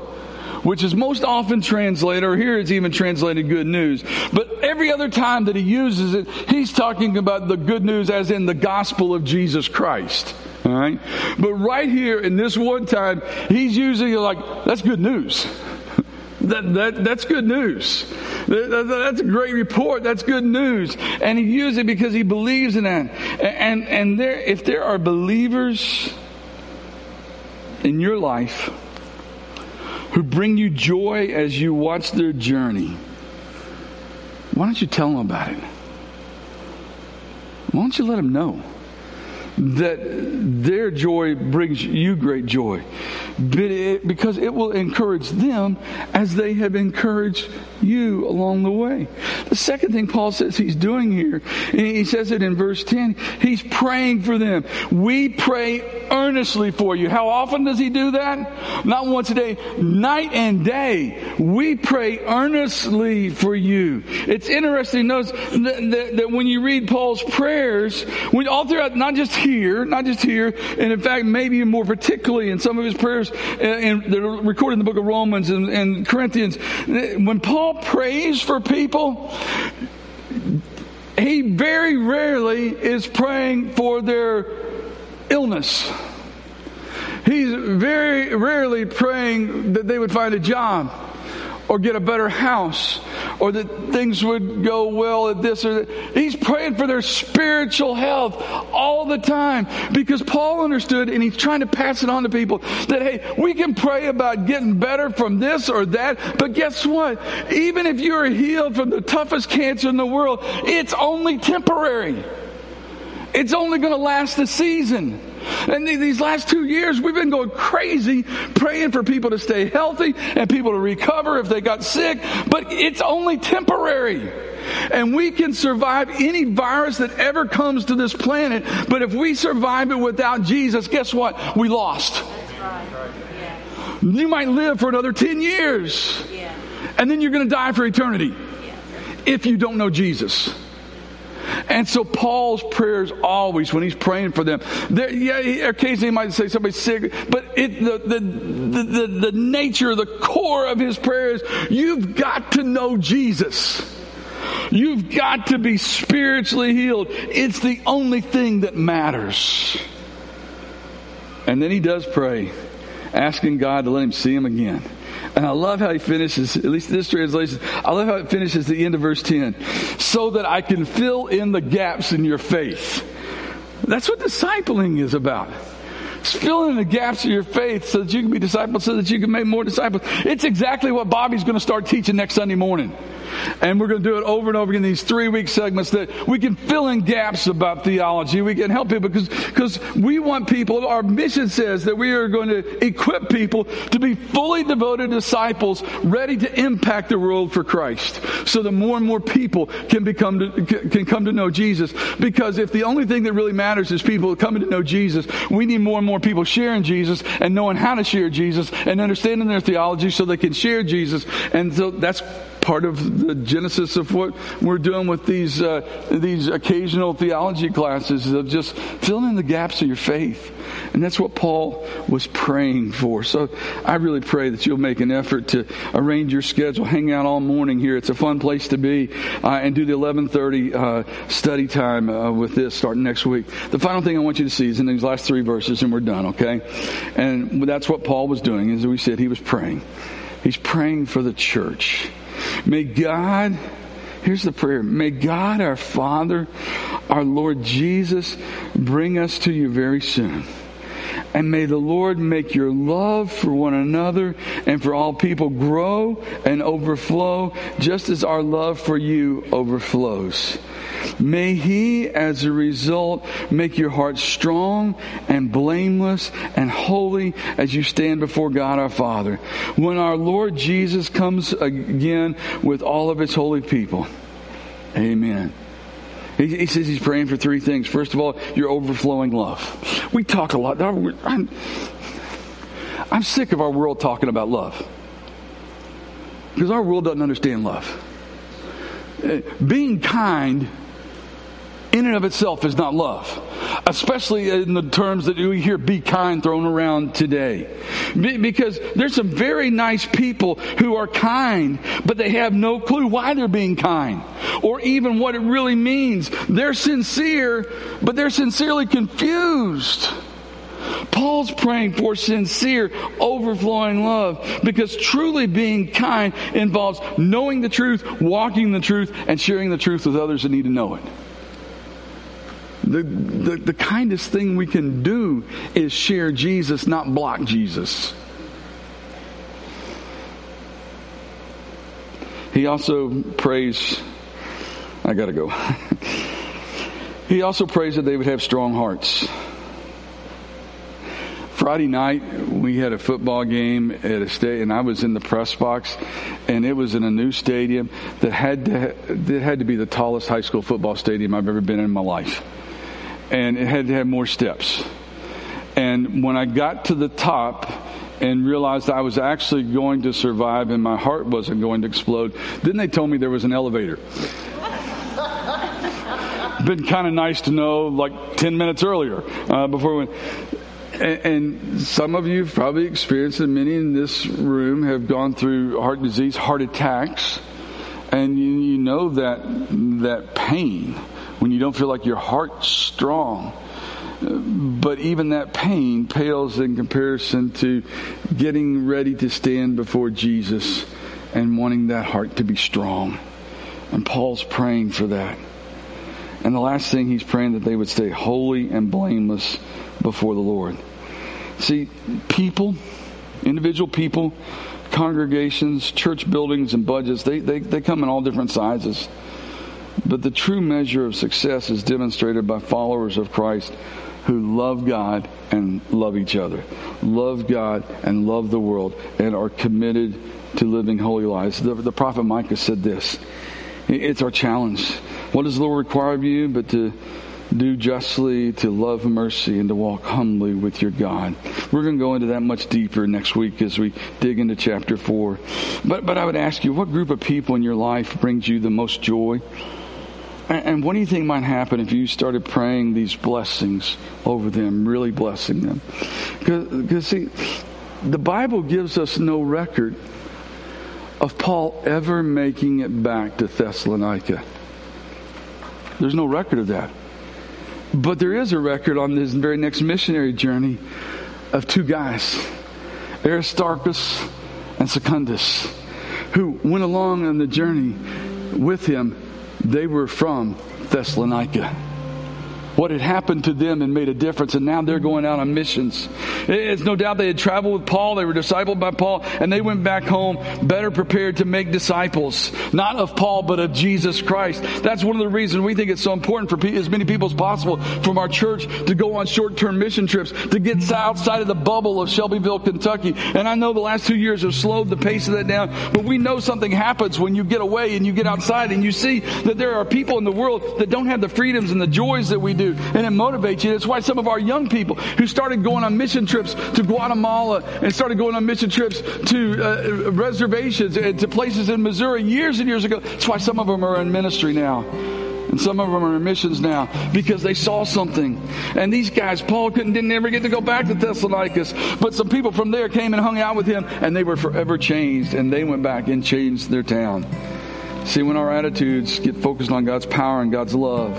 which is most often translated, or here it's even translated good news. But every other time that he uses it, he's talking about the good news as in the gospel of Jesus Christ. All right? But right here in this one time, he's using it like, that's good news. That, that that's good news. That, that, that's a great report. That's good news. And he uses it because he believes in that. And, and, and there, if there are believers in your life who bring you joy as you watch their journey, why don't you tell them about it? Why don't you let them know that their joy brings you great joy? Because it will encourage them as they have encouraged you along the way. The second thing Paul says he's doing here, and he says it in verse ten, he's praying for them. We pray earnestly for you. How often does he do that? Not once a day, night and day. We pray earnestly for you. It's interesting, notice that, that, that when you read Paul's prayers, when all throughout, not just here, not just here, and in fact, maybe more particularly in some of his prayers, and they're recorded in the book of Romans and, and Corinthians, when Paul prays for people, he very rarely is praying for their illness. He's very rarely praying that they would find a job or get a better house or that things would go well at this or that. He's praying for their spiritual health all the time because Paul understood, and he's trying to pass it on to people, that, hey, we can pray about getting better from this or that, but guess what? Even if you're healed from the toughest cancer in the world, it's only temporary. It's only going to last a season. And these last two years, we've been going crazy praying for people to stay healthy and people to recover if they got sick. But it's only temporary. And we can survive any virus that ever comes to this planet. But if we survive it without Jesus, guess what? We lost. You might live for another ten years. And then you're going to die for eternity if you don't know Jesus. And so Paul's prayers always, when he's praying for them, yeah, occasionally he might say somebody's sick, but it, the, the, the, the, the nature, the core of his prayers, you've got to know Jesus. You've got to be spiritually healed. It's the only thing that matters. And then he does pray, asking God to let him see him again. And I love how he finishes, at least this translation, I love how it finishes at the end of verse ten. So that I can fill in the gaps in your faith. That's what discipling is about. It's filling in the gaps of your faith so that you can be discipled, so that you can make more disciples. It's exactly what Bobby's going to start teaching next Sunday morning. And we're going to do it over and over again, these three-week segments, that we can fill in gaps about theology. We can help people because, because we want people, our mission says that we are going to equip people to be fully devoted disciples ready to impact the world for Christ so that more and more people can become to, can come to know Jesus. Because if the only thing that really matters is people coming to know Jesus, we need more and more people sharing Jesus and knowing how to share Jesus and understanding their theology so they can share Jesus. And so that's part of the genesis of what we're doing with these uh, these occasional theology classes, of just filling in the gaps of your faith. And that's what Paul was praying for. So I really pray that you'll make an effort to arrange your schedule, hang out all morning here. It's a fun place to be, uh, and do the eleven thirty uh, study time uh, with this starting next week. The final thing I want you to see is in these last three verses, and we're done, okay? And that's what Paul was doing. As we said, he was praying. He's praying for the church. May God, here's the prayer, may God our Father, our Lord Jesus, bring us to you very soon. And may the Lord make your love for one another and for all people grow and overflow, just as our love for you overflows. May He, as a result, make your hearts strong and blameless and holy as you stand before God our Father, when our Lord Jesus comes again with all of His holy people. Amen. He says he's praying for three things. First of all, your overflowing love. We talk a lot. I'm, I'm sick of our world talking about love, because our world doesn't understand love. Being kind in and of itself is not love, especially in the terms that we hear "be kind" thrown around today. Because there's some very nice people who are kind, but they have no clue why they're being kind or even what it really means. They're sincere, but they're sincerely confused. Paul's praying for sincere, overflowing love, because truly being kind involves knowing the truth, walking the truth, and sharing the truth with others that need to know it. The, the the kindest thing we can do is share Jesus, not block Jesus. He also prays, I gotta go. He also prays that they would have strong hearts. Friday night, we had a football game at a stadium, and I was in the press box, and it was in a new stadium that had to, that had to be the tallest high school football stadium I've ever been in my life. And it had to have more steps. And when I got to the top and realized I was actually going to survive and my heart wasn't going to explode, then they told me there was an elevator. Been kind of nice to know like ten minutes earlier uh, before we went. And, and some of you have probably experienced, and many in this room have gone through heart disease, heart attacks, and you, you know that that pain when you don't feel like your heart's strong. But even that pain pales in comparison to getting ready to stand before Jesus and wanting that heart to be strong. And Paul's praying for that. And the last thing he's praying, that they would stay holy and blameless before the Lord. See, people, individual people, congregations, church buildings, and budgets, they, they, they come in all different sizes. But the true measure of success is demonstrated by followers of Christ who love God and love each other, love God and love the world, and are committed to living holy lives. The, the prophet Micah said this. It's our challenge. What does the Lord require of you but to do justly, to love mercy, and to walk humbly with your God? We're going to go into that much deeper next week as we dig into chapter four. But but I would ask you, what group of people in your life brings you the most joy? And, and what do you think might happen if you started praying these blessings over them, really blessing them? Because, see, the Bible gives us no record of Paul ever making it back to Thessalonica. There's no record of that. But there is a record on his very next missionary journey of two guys, Aristarchus and Secundus, who went along on the journey with him. They were from Thessalonica. What had happened to them and made a difference, and now they're going out on missions. It's no doubt they had traveled with Paul, they were discipled by Paul, and they went back home better prepared to make disciples, not of Paul, but of Jesus Christ. That's one of the reasons we think it's so important for as many people as possible from our church to go on short-term mission trips, to get outside of the bubble of Shelbyville, Kentucky. And I know the last two years have slowed the pace of that down, but we know something happens when you get away and you get outside and you see that there are people in the world that don't have the freedoms and the joys that we do. And it motivates you. It's why some of our young people who started going on mission trips to Guatemala and started going on mission trips to uh, reservations and to places in Missouri years and years ago, it's why some of them are in ministry now. And some of them are in missions now, because they saw something. And these guys, Paul couldn't didn't ever get to go back to Thessalonica, but some people from there came and hung out with him, and they were forever changed, and they went back and changed their town. See, when our attitudes get focused on God's power and God's love,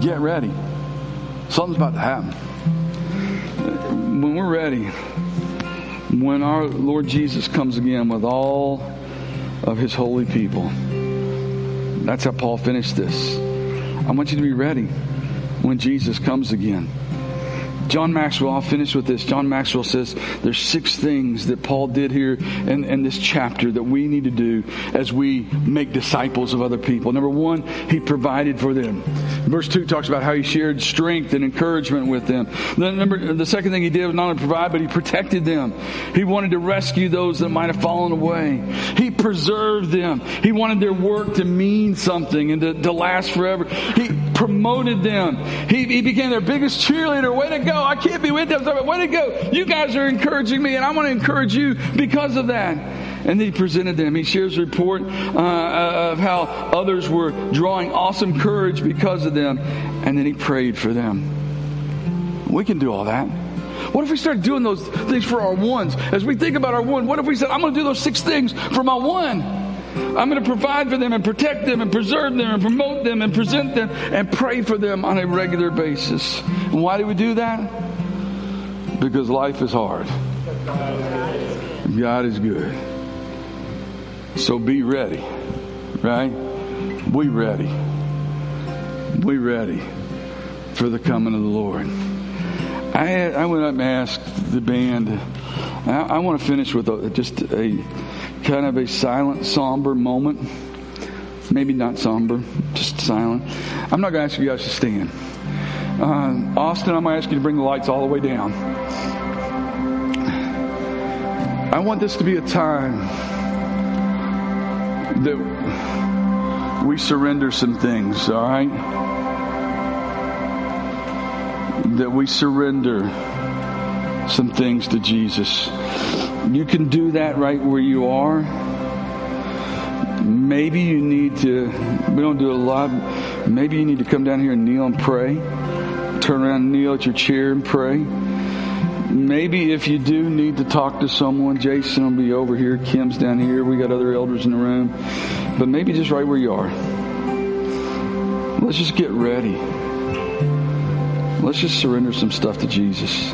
get ready. Something's about to happen. When we're ready, when our Lord Jesus comes again with all of his holy people, that's how Paul finished this. I want you to be ready when Jesus comes again. John Maxwell, I'll finish with this. John Maxwell says there's six things that Paul did here in, in this chapter that we need to do as we make disciples of other people. Number one, he provided for them. Verse two talks about how he shared strength and encouragement with them. Then number, the second thing he did was not only provide, but he protected them. He wanted to rescue those that might have fallen away. He preserved them. He wanted their work to mean something and to, to last forever. He promoted them. He, he became their biggest cheerleader. Way to go. I can't be with them. Way to go. You guys are encouraging me, and I want to encourage you because of that. And then he presented them. He shares a report uh, of how others were drawing awesome courage because of them. And then he prayed for them. We can do all that. What if we start doing those things for our ones? As we think about our one, what if we said, I'm going to do those six things for my one? I'm going to provide for them and protect them and preserve them and promote them and present them and pray for them on a regular basis. And why do we do that? Because life is hard. God is good. So be ready, right? Be ready. Be ready for the coming of the Lord. I, I went up and asked the band. I, I want to finish with a, just a kind of a silent, somber moment. Maybe not somber, just silent. I'm not going to ask you guys to stand. Uh, Austin, I'm going to ask you to bring the lights all the way down. I want this to be a time that we surrender some things, all right? That we surrender some things to Jesus. You can do that right where you are. Maybe you need to, we don't do a lot, maybe you need to come down here and kneel and pray. Turn around and kneel at your chair and pray. Maybe if you do need to talk to someone, Jason will be over here, Kim's down here, we got other elders in the room. But maybe just right where you are. Let's just get ready. Let's just surrender some stuff to Jesus.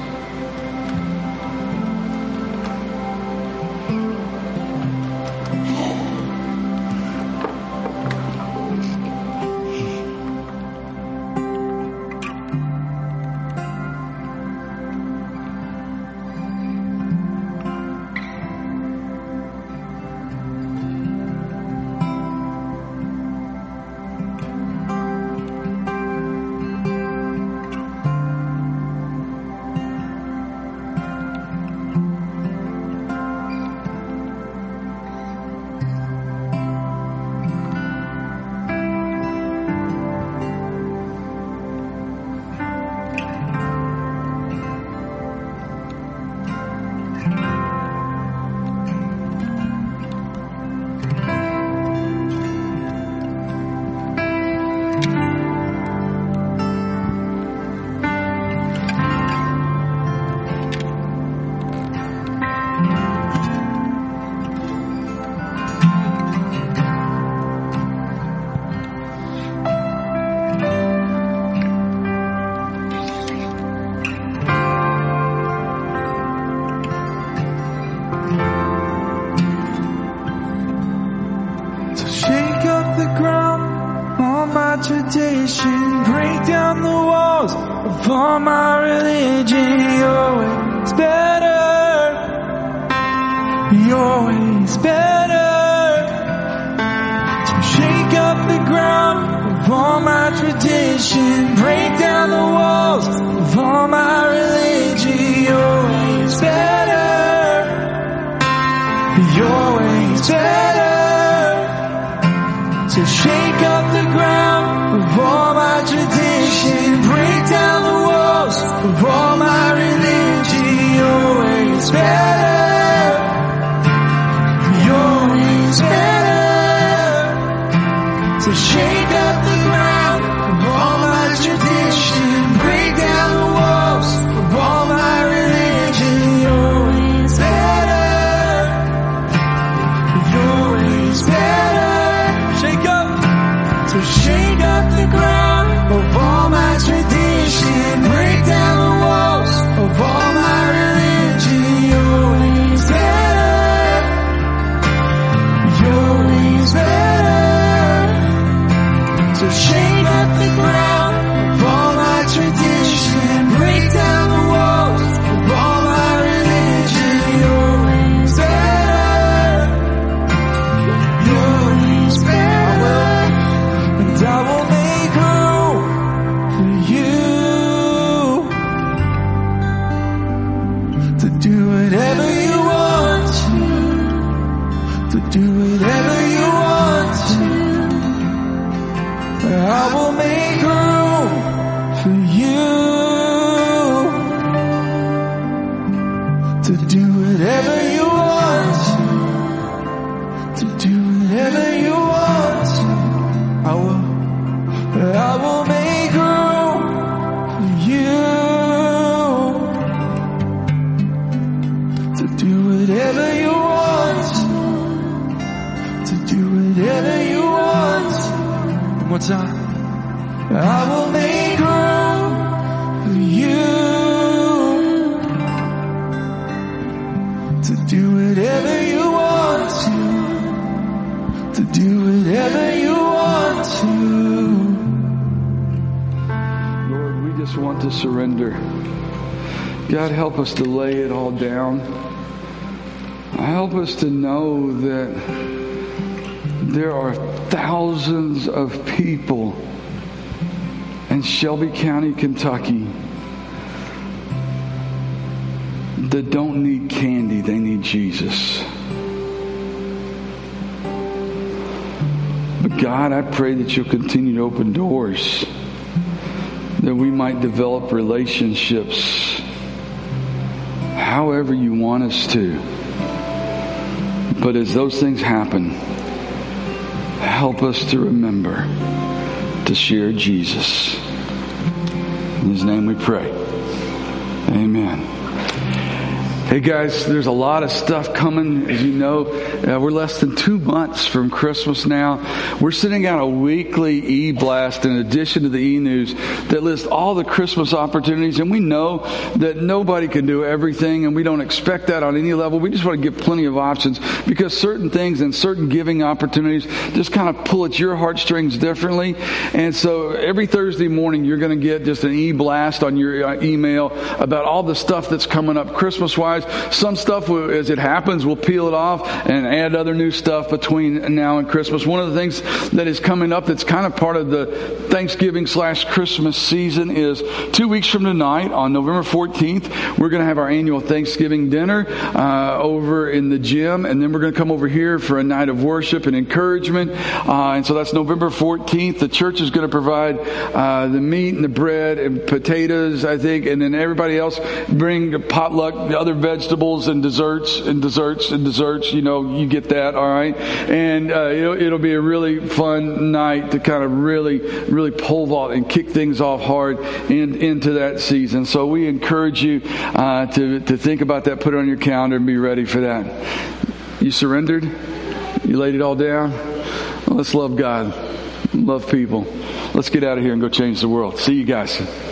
Shake up the ground of all my tradition. Break down the I will make room for you to do whatever you want, to do whatever you want. I will, I will make room for you to do whatever you want, to do whatever you want. One more time. I will make room for you to do whatever you want to, to do whatever you want to. Lord, we just want to surrender. God, help us to lay it all down. Help us to know that there are thousands of people in Shelby County, Kentucky, that don't need candy, they need Jesus. But God, I pray that you'll continue to open doors, that we might develop relationships however you want us to. But as those things happen, help us to remember to share Jesus. In his name we pray. Amen. Hey guys, there's a lot of stuff coming. As you know, uh, we're less than two months from Christmas now. We're sending out a weekly e-blast in addition to the e-news that lists all the Christmas opportunities. And we know that nobody can do everything, and we don't expect that on any level. We just want to give plenty of options because certain things and certain giving opportunities just kind of pull at your heartstrings differently. And so every Thursday morning, you're going to get just an e-blast on your email about all the stuff that's coming up Christmas-wise. Some stuff, as it happens, we'll peel it off and add other new stuff between now and Christmas. One of the things that is coming up that's kind of part of the Thanksgiving slash Christmas season is two weeks from tonight, on November fourteenth, we're going to have our annual Thanksgiving dinner uh, over in the gym, and then we're going to come over here for a night of worship and encouragement. Uh, and so that's November fourteenth. The church is going to provide uh, the meat and the bread and potatoes, I think, and then everybody else bring the potluck, the other vegetables and desserts and desserts and desserts. You know, you get that, all right? And uh, it'll, it'll be a really fun night to kind of really, really pole vault and kick things off hard in, into that season. So we encourage you uh, to, to think about that, put it on your calendar, and be ready for that. You surrendered? You laid it all down? Well, let's love God. Love people. Let's get out of here and go change the world. See you guys.